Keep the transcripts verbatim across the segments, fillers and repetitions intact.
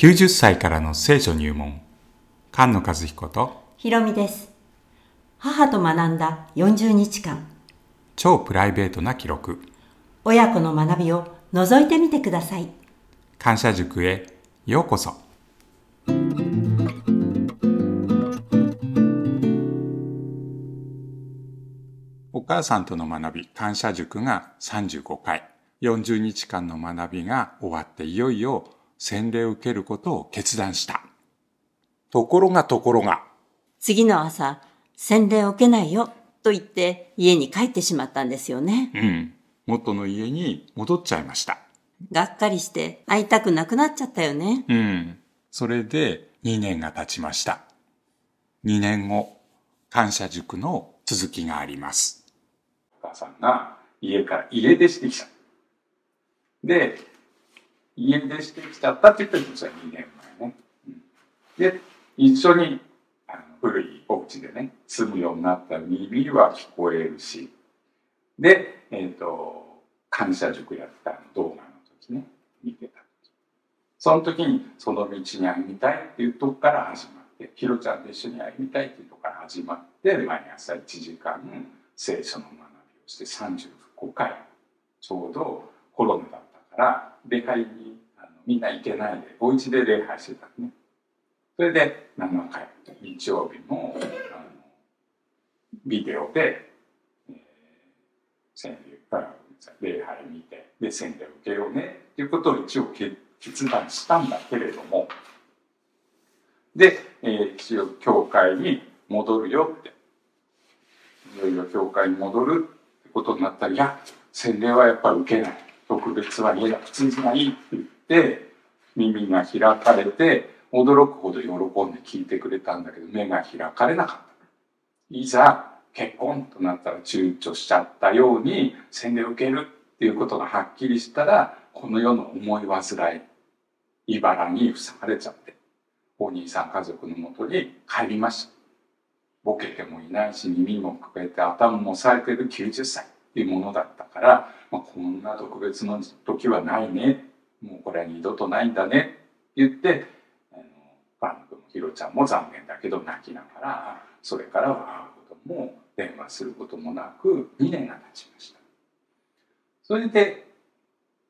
きゅうじゅっさいからの聖書入門、菅野和彦とひろみです。母と学んだよんじゅうにちかん、超プライベートな記録、親子の学びを覗いてみてください。感謝塾へようこそ。お母さんとの学び、感謝塾がさんじゅうごかい、よんじゅうにちかんの学びが終わっていよいよ洗礼を受けることを決断した。ところがところが。次の朝、洗礼を受けないよと言って家に帰ってしまったんですよね。うん。元の家に戻っちゃいました。がっかりして会いたくなくなっちゃったよね。うん。それでにねんが経ちました。にねんご、感謝塾の続きがあります。お母さんが家から家出してきちゃった。で、家出してきちゃったって言ったんですよ、にねんまえね。で、一緒にあの古いお家でね、住むようになった耳は聞こえるし、で、えっと、感謝塾やった動画の時ね、見てた。その時に、その道に歩みたいっていうとこから始まって、ひろちゃんと一緒に歩みたいっていうとこから始まって、毎朝いちじかん、聖書の学びをしてさんじゅうごかい、ちょうどコロナだったから、礼拝にあのみんな行けないでお家で礼拝してたんね。それでななかい日曜日もあのビデオで、えー、洗礼あ礼拝見てで洗礼受けようねっていうことを一応決断したんだけれども、で、えー、一応教会に戻るよっていよいよ教会に戻るってことになったら、いや洗礼はやっぱり受けない、特別は家が普通じゃないって言って耳が開かれて驚くほど喜んで聞いてくれたんだけど、目が開かれなかった。いざ結婚となったら躊躇しちゃったように洗礼を受けるっていうことがはっきりしたら、この世の思い煩い茨に塞がれちゃってお兄さん家族のもとに帰りました。ボケてもいないし耳もかけて頭もさえてるきゅうじゅっさいっていうものだったから、まあ、こんな特別の時はないね、もうこれは二度とないんだねって言って、バン君もひろちゃんも残念だけど泣きながら、それからは会うことも電話することもなくにねんが経ちました。それで、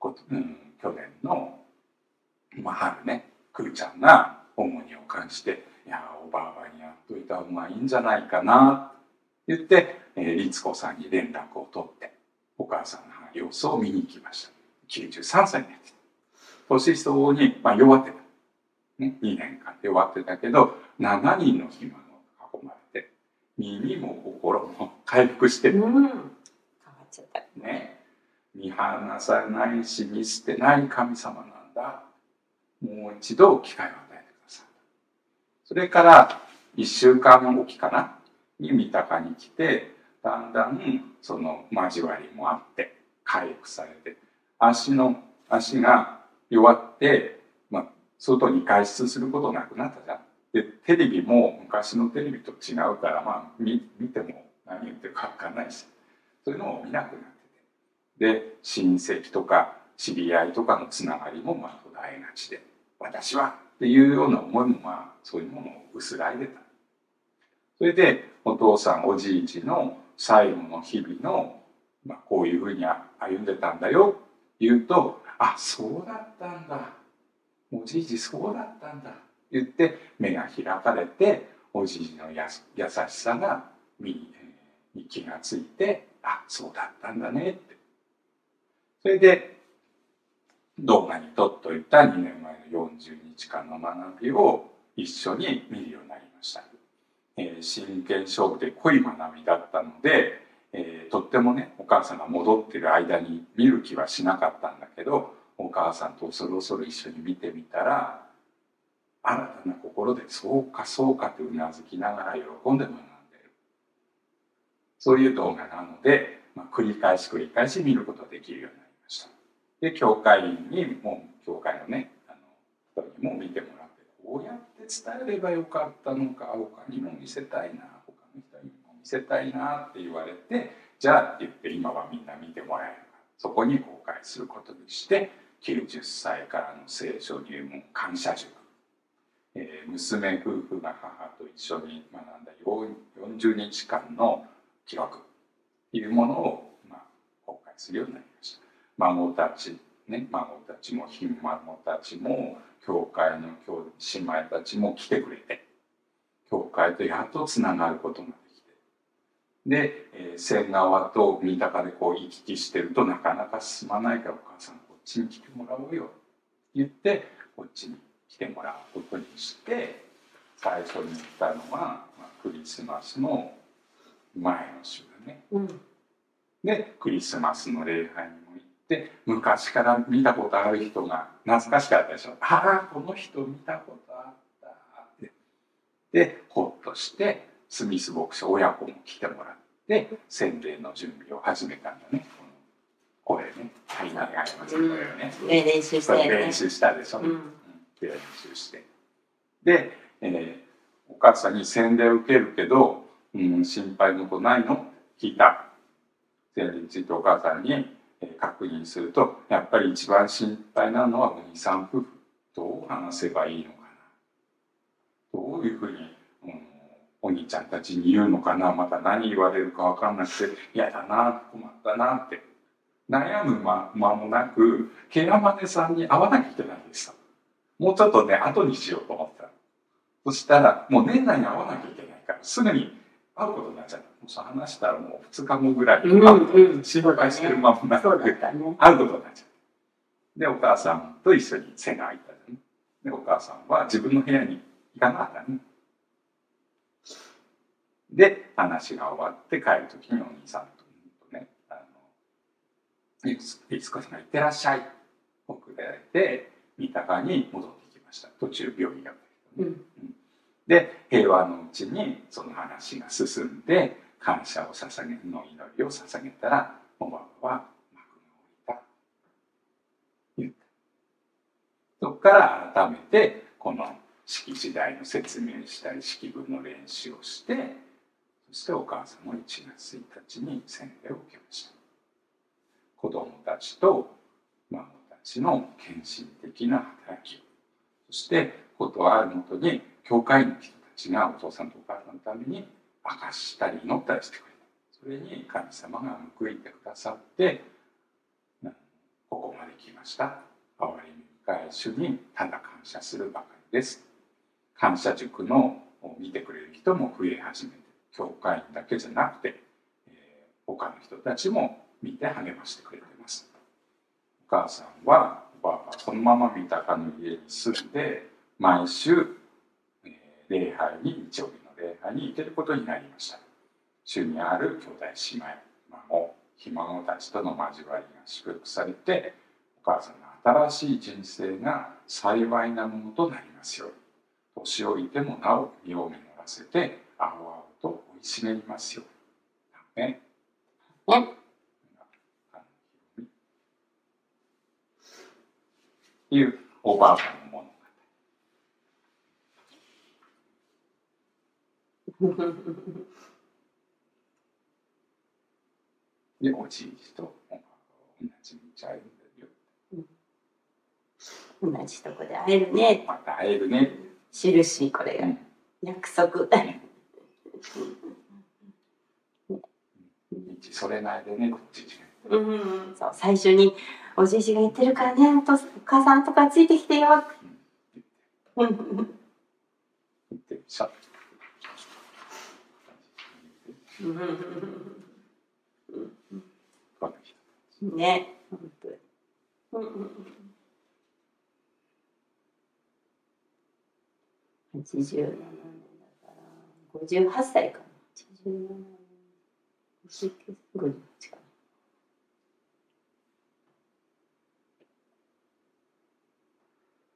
うん、去年の、まあ、春ね、くーちゃんが重荷を感じて「いやおばあばにやっといた方がいいんじゃないかな」って言って律子さんに連絡を取ってお母さんの様子を見に行きました。きゅうじゅうさんさいになってた。年相に、まあ、弱ってた、ね、にねんかん弱ってたけどしちにんの肥満を囲まれて耳も心も回復してる、うん、変わっちゃったね。見放さないし見捨てない神様なんだ、もう一度機会を与えてください。それからいっしゅうかんおきかなに三鷹に来て、だんだんその交わりもあって回復されて、足の足が弱って、まあ、外に外出することなくなったじゃん。でテレビも昔のテレビと違うから、まあ、見, 見ても何言ってるか分かんないし、そういうのも見なくなってて、で親戚とか知り合いとかのつながりもまあ途絶えがちで、私はっていうような思いも、まあ、そういうものを薄らいでた。それでお父さんおじいちの最後の日々の、まあ、こういうふうに歩んでたんだよって言うと、あ、そうだったんだ、おじいちそうだったんだって言って目が開かれて、おじいちのや優しさが身に気がついて、あ、そうだったんだねって。それで動画に撮っといたにねんまえのよんじゅうにちかんの学びを一緒に見るようになりました。真剣勝負で濃い学びだったので、えー、とってもねお母さんが戻ってる間に見る気はしなかったんだけど、お母さんと恐る恐る一緒に見てみたら、新たな心でそうかそうかとうなずきながら喜んで学んでる、そういう動画なので、まあ、繰り返し繰り返し見ることができるようになりました。で教会にも教会のねあの人にも見てもらって、こうやって伝えればよかったのか、他にも見せたいな、他の人にも見せたいなって言われて、じゃあって言って今はみんな見てもらえるからそこに公開することにして、きゅうじゅっさいからの聖書入門感謝塾えー、娘夫婦が母と一緒に学んだよんじゅうにちかんの記録というものを、まあ、公開するようになりました。孫たちね、孫たちもひ孫たちも教会の姉妹たちも来てくれて、教会とやっとつながることができて、で、えー、仙川と三鷹でこう行き来してるとなかなか進まないから、お母さんこっちに来てもらおうよって言って、こっちに来てもらうことにして、最初に行ったのは、まあ、クリスマスの前の週だね、うん、でクリスマスの礼拝にも行って、昔から見たことある人が懐かしかったでしょ。ああこの人見たことあったってでほっとして、スミス牧師親子も来てもらって洗礼の準備を始めたんだね。これね、はい、ありますこれね、うん、練習したよね。練習したでしょ、うん、練習してで、えー、お母さんに洗礼を受けるけど、うん、心配のことないの聞いた。洗礼についてお母さんに、えー、確認すると、やっぱり一番心配なのはお兄さん夫婦、どう話せばいいのかな、どういうふうに、うん、お兄ちゃんたちに言うのかな、また何言われるか分かんなくて嫌だな、困ったなって悩む間もなく、ケラマネさんに会わなきゃいけないんですよ。もうちょっとね、後にしようと思った。そしたらもう年内に会わなきゃいけないから、すぐに会うことになっちゃった。もうそう話したらもうふつかごぐらい心配してる間もなく会うことになっちゃった。でお母さんと一緒に背が開いたね。でお母さんは自分の部屋に行かなかったね。で話が終わって帰る時にお兄さんとね、あのいつこさんが「いってらっしゃい」送られて三鷹に戻ってきました。途中病院やったけどね、うん、で平和のうちにその話が進んで、感謝を捧げの祈りを捧げたら、おばあは幕が下りた言った。そこから改めてこの式次第の説明したり式文の練習をして、そしてお母さんもいちがつついたちに洗礼を受けました。子供たちと孫たちの献身的な働きを、そしてことあるもとに教会の人たちがお父さんとお母さんのために明かしたり祈ったりしてくれた。それに神様が報いてくださって、ここまで来ました。哀れみ深い主にただ感謝するばかりです。感謝塾の見てくれる人も増え始めて、教会員だけじゃなくて、えー、他の人たちも見て励ましてくれてます。お母さんはおばあはそのまま三鷹の家に住んで、毎週、えー、礼拝に日曜日の礼拝に行けることになりました。主にある兄弟姉妹、孫、ひ孫たちとの交わりが祝福されて、お母さんの新しい人生が幸いなものとなりますように。年老いてもなお身を実らせて、青々と生い茂りますように。ね。ねいうおばあさんの物語で、おじいちとおばあ同じ道歩んでるよ、同じとこで会えるね、また会えるね、印、これが、うん、約束道それないでね、こっちに。うんうん、そう最初におじいちが言ってるからね、お母さんとかついてきてよ、うんうん、言ってるさ、うんうん、ね、本当に、うん、はちじゅうななねんだからごじゅうはっさいかな、はちじゅうななねんごじゅうはちかな。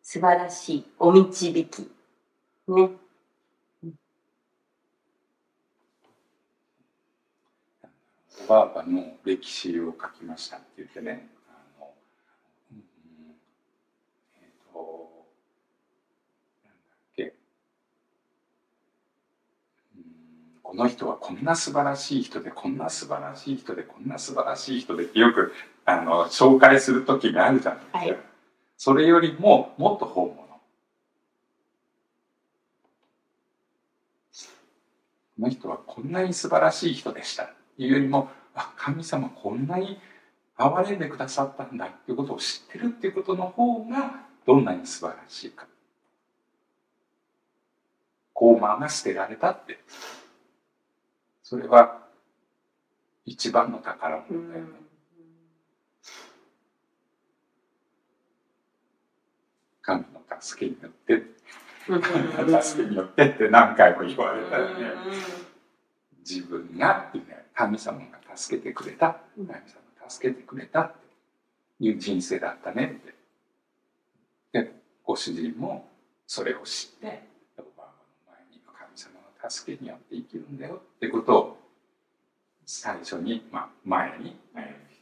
素晴らしいお導きね。おばあばの歴史を書きましたって言ってね、あの、うんうん、えっとなんだっけ、うん、この人はこんな素晴らしい人でこんな素晴らしい人でこんな素晴らしい人でってよくあの紹介する時があるじゃないですか。はい、それよりももっと本物、この人はこんなに素晴らしい人でしたというよりも、あ、神様こんなに憐れんでくださったんだということを知ってるっていうことの方がどんなに素晴らしいか。高慢が捨てられたって、それは一番の宝物だよね。神の助けによって、神の助けによってって何回も言われたよね。自分がってね、神様が助けてくれた、神様が助けてくれたっていう人生だったねって。で、ご主人もそれを知って、助けによって生きるんだよってことを最初に、まあ、前に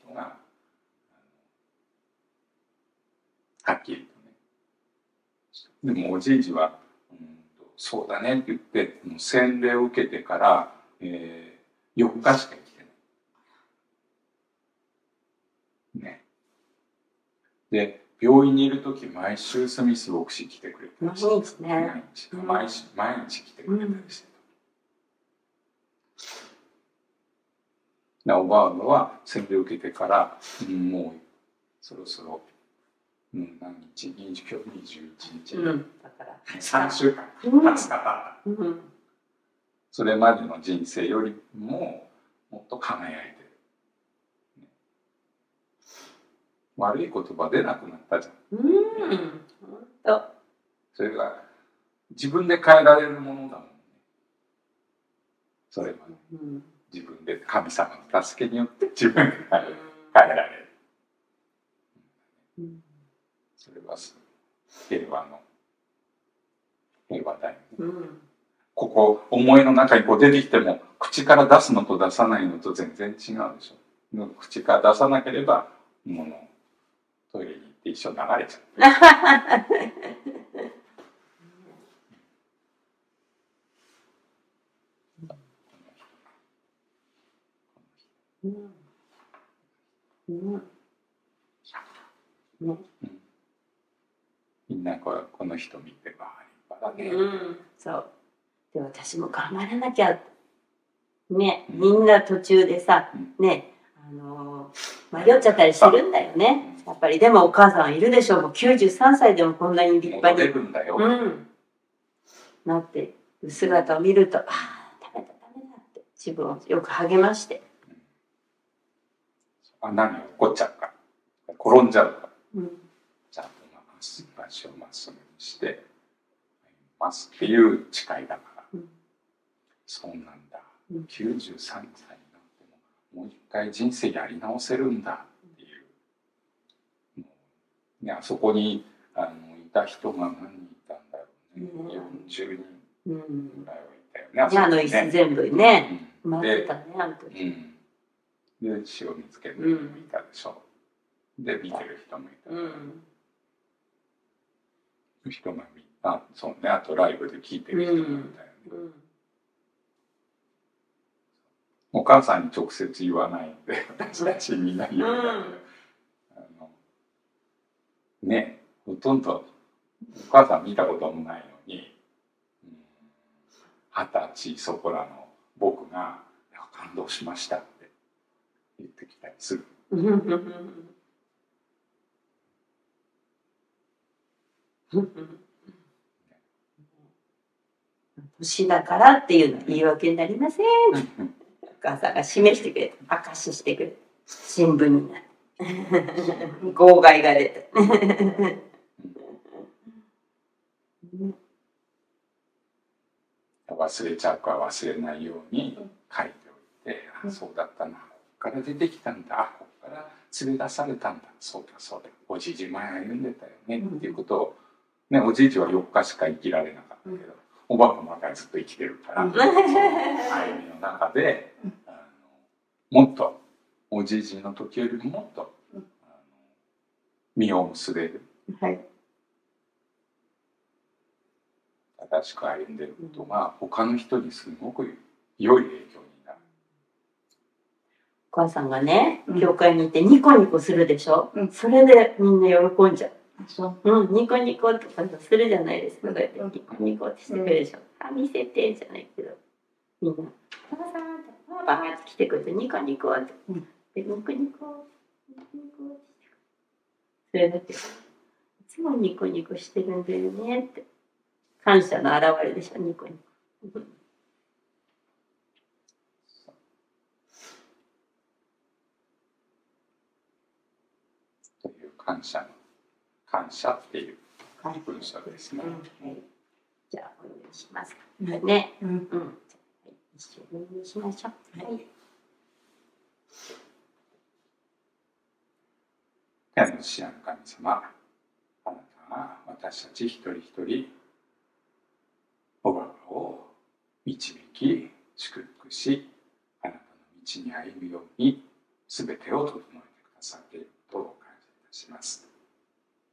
人がはっきりとね。でもおじいじは「うんとそうだね」って言って洗礼を受けてから、えー、よっかしか生きてない。ね。で病院にいる時毎週スミス牧師来てくれてました。毎日ね。毎日毎日来てくれたりして。おばあばは洗礼を受けてから、うん、もうそろそろ、うん、何日にじゅういちにち、うん、さんしゅうかんはつか経った、うん、それまでの人生よりももっと輝いてる、ね、悪い言葉出なくなったじゃん、うん、ね、それが自分で変えられるものだもんね、それはね、うん、自分で神様の助けによって自分で変えられる、うん、それは平和の平和だよね、うん、ここ思いの中にこう出てきても口から出すのと出さないのと全然違うでしょ。口から出さなければもうトイレに行って一緒に流れちゃう。うんうんうん、みんな こ, この人見て、まあ立派だね、うん、そうで私も頑張らなきゃね、うん、みんな途中でさ、うん、ね、あのー、迷っちゃったりするんだよね、うん、やっぱり。でもお母さんいるでしょう。もうきゅうじゅうさんさいでもこんなに立派に戻れるんだよ、うん、なって姿を見ると、ああダメだダメだって自分をよく励まして、あ、何起こっちゃうか、転んじゃうか、うん、ちゃんとまっすぐまっすぐにしてますっていう誓いだから、うん、そうなんだ、うん、きゅうじゅうさんさいになってももう一回人生やり直せるんだっていう、うん、ね、あそこにあのいた人が何人いたんだろうね、うん、よんじゅうにんぐらいはいたよね、うん、あの椅子全部ね、うん、回ってたね、あの時。うん、で詩を見つける人もいたでしょ、うん、で見てる人もいた、うん、人が見あそうね、あとライブで聴いてる人もいたよね、うんうん、お母さんに直接言わないんで私たちみんなに言うんだけど、うん、あのね、ほとんどお母さん見たこともないのに二十歳そこらの僕が「感動しました」言ってきたりする。年だからっていうのは言い訳になりません。お母さんが示してくれた、証ししてくれた、新聞になる号外が出た。忘れちゃうか忘れないように書いておいて、あ、そうだったな。ここから出てきたんだ、あ、ここから連れ出されたんだ、そうだそうだ、おじいじ前歩んでたよね、うん、っていうことを、ね、おじいじはよっかしか生きられなかったけど、うん、おばあばまだずっと生きてるから、うん、その歩みの中で、うん、あのもっとおじいじの時よりももっと、うん、あの身を結べる、はい、正しく歩んでることが他の人にすごく良い影響に。お母さんがね、教会に行ってニコニコするでしょ、うん、それでみんな喜んじゃう。うん、ニコニコとかするじゃないですか、ニコニコってしてくれるでしょ、うん、あ、見せてじゃないけど、いいね。パパさんってパパって来てくれてニコニコって、うん、でニコニコニコニコって連れてって、いつもニコニコしてるんだよねって感謝の表れでしょ、ニコニコ。という感謝の感謝っていう文章ですね。はいはい、じゃあお願いします。うん、ね。うんうん。一緒にお願いしましょう。はい。天の父なる神様、あなたは私たち一人一人おばばを導き祝福し、あなたの道に歩むようにすべてを整えてくださっていることを感謝いたします。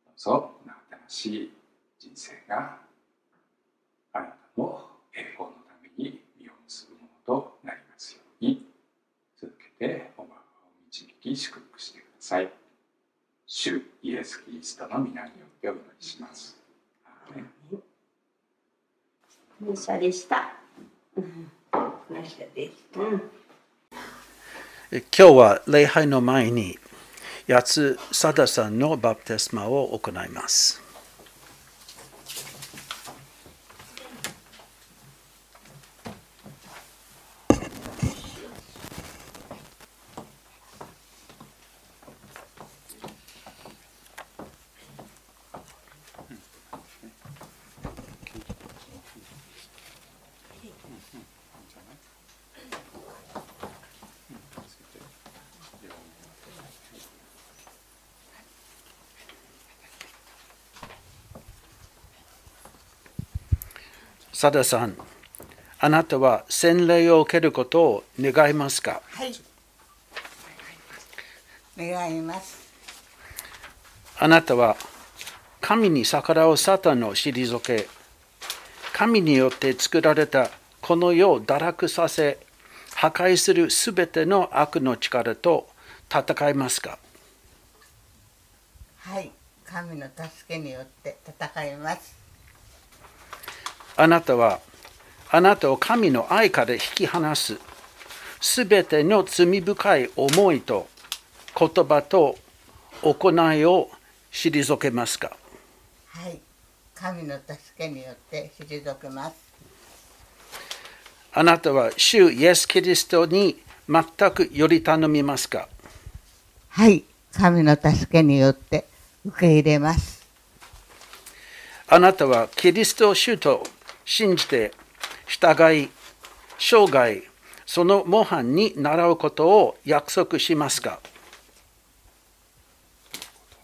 どうぞ新しい人生があなたの栄光のために実を結ぶものとなりますように、続けておばばを導き祝福してください。主イエス・キリストの皆によってお祈りします。アーメン。感謝でした。うん、感謝でした。うん、今日は礼拝の前に八津貞さんのバプテスマを行います。サダさん、あなたは洗礼を受けることを願いますか？はい。願います。あなたは神に逆らうサタンを退け、神によって作られたこの世を堕落させ、破壊するすべての悪の力と戦いますか？はい。神の助けによって戦います。あなたはあなたを神の愛から引き離すすべての罪深い思いと言葉と行いを退けますか？はい、神の助けによって退けます。あなたは主イエス・キリストに全くより頼みますか？はい、神の助けによって受け入れます。あなたはキリスト主と信じて、従い、生涯、その模範に習うことを約束しますか？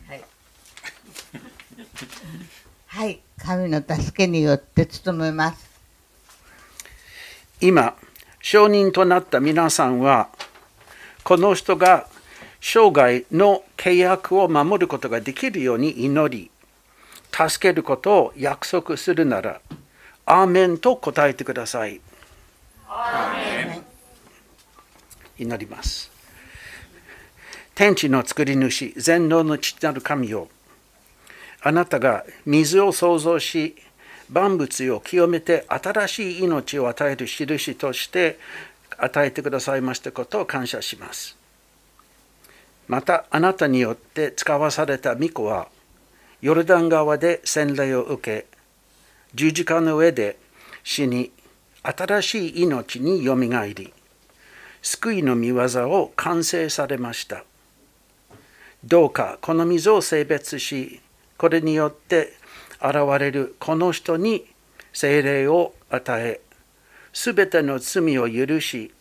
はい、はい、神の助けによって努めます。今、証人となった皆さんは、この人が生涯の契約を守ることができるように祈り、助けることを約束するなら、アーメンと答えてください。アーメン。祈ります。天地の作り主、全能の父なる神よ、あなたが水を創造し、万物を清めて新しい命を与える印として与えてくださいましたことを感謝します。また、あなたによって使わされた御子は、ヨルダン川で洗礼を受け、十字架の上で死に、新しい命によみがえり、救いの御業を完成されました。どうかこの水を聖別し、これによって現れるこの人に聖霊を与え、すべての罪を許し、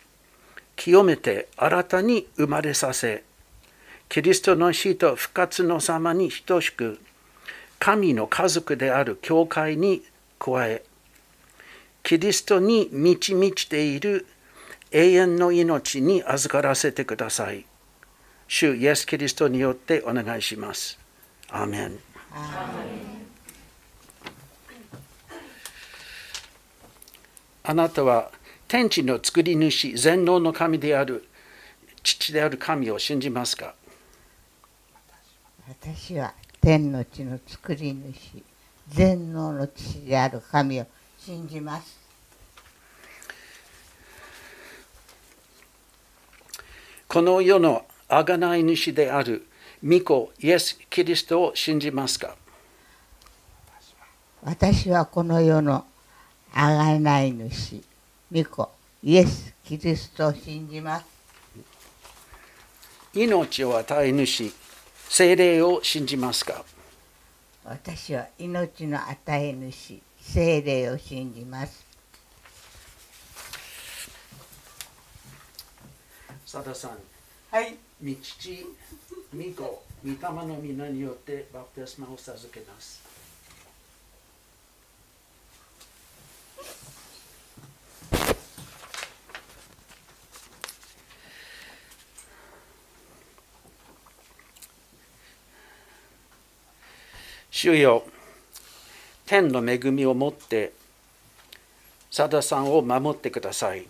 清めて新たに生まれさせ、キリストの死と復活の様に等しく、神の家族である教会に加え、キリストに満ち満ちている永遠の命に預からせてください。主イエス・キリストによってお願いします。アーメン。アーメン。あなたは天地の作り主、全能の神である父である神を信じますか？私は天の地の作り主、全能の父である神を信じます。この世の贖い主である御子イエス・キリストを信じますか？私はこの世の贖い主、御子イエス・キリストを信じます。命を与え主、聖霊を信じますか？私は命の与え主、聖霊を信じます。さださん、はい、御父、御子、御霊の皆によってバプテスマを授けます。主よ、天の恵みをもって、さださんを守ってください。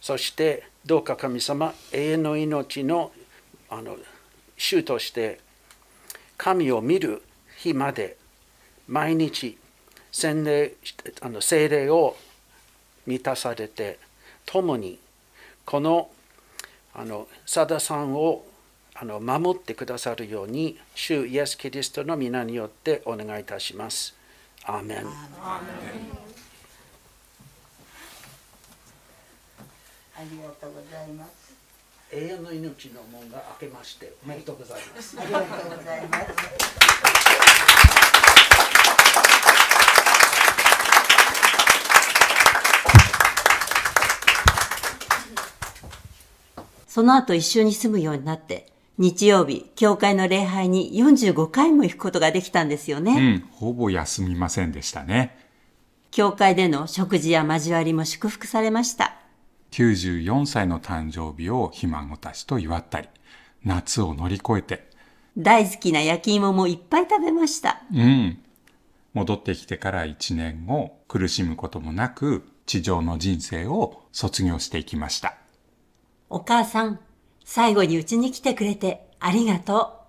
そして、どうか神様、永遠の命の、あの主として、神を見る日まで、毎日、洗礼、あの聖霊を満たされて、共に、この、あのさださんを、あの守ってくださるように、主イエス・キリストの皆によってお願いいたします。アーメン。アーメン。ありがとうございます。永遠の命の門が開けまして、おめでとうございます。ありがとうございます。その後一緒に住むようになって、日曜日、教会の礼拝によんじゅうごかいも行くことができたんですよね。うん、ほぼ休みませんでしたね。教会での食事や交わりも祝福されました。きゅうじゅうよんさいの誕生日をひ孫たちと祝ったり、夏を乗り越えて。大好きな焼き芋もいっぱい食べました。うん。戻ってきてからいちねんご、苦しむこともなく、地上の人生を卒業していきました。お母さん、最後にうちに来てくれてありがとう。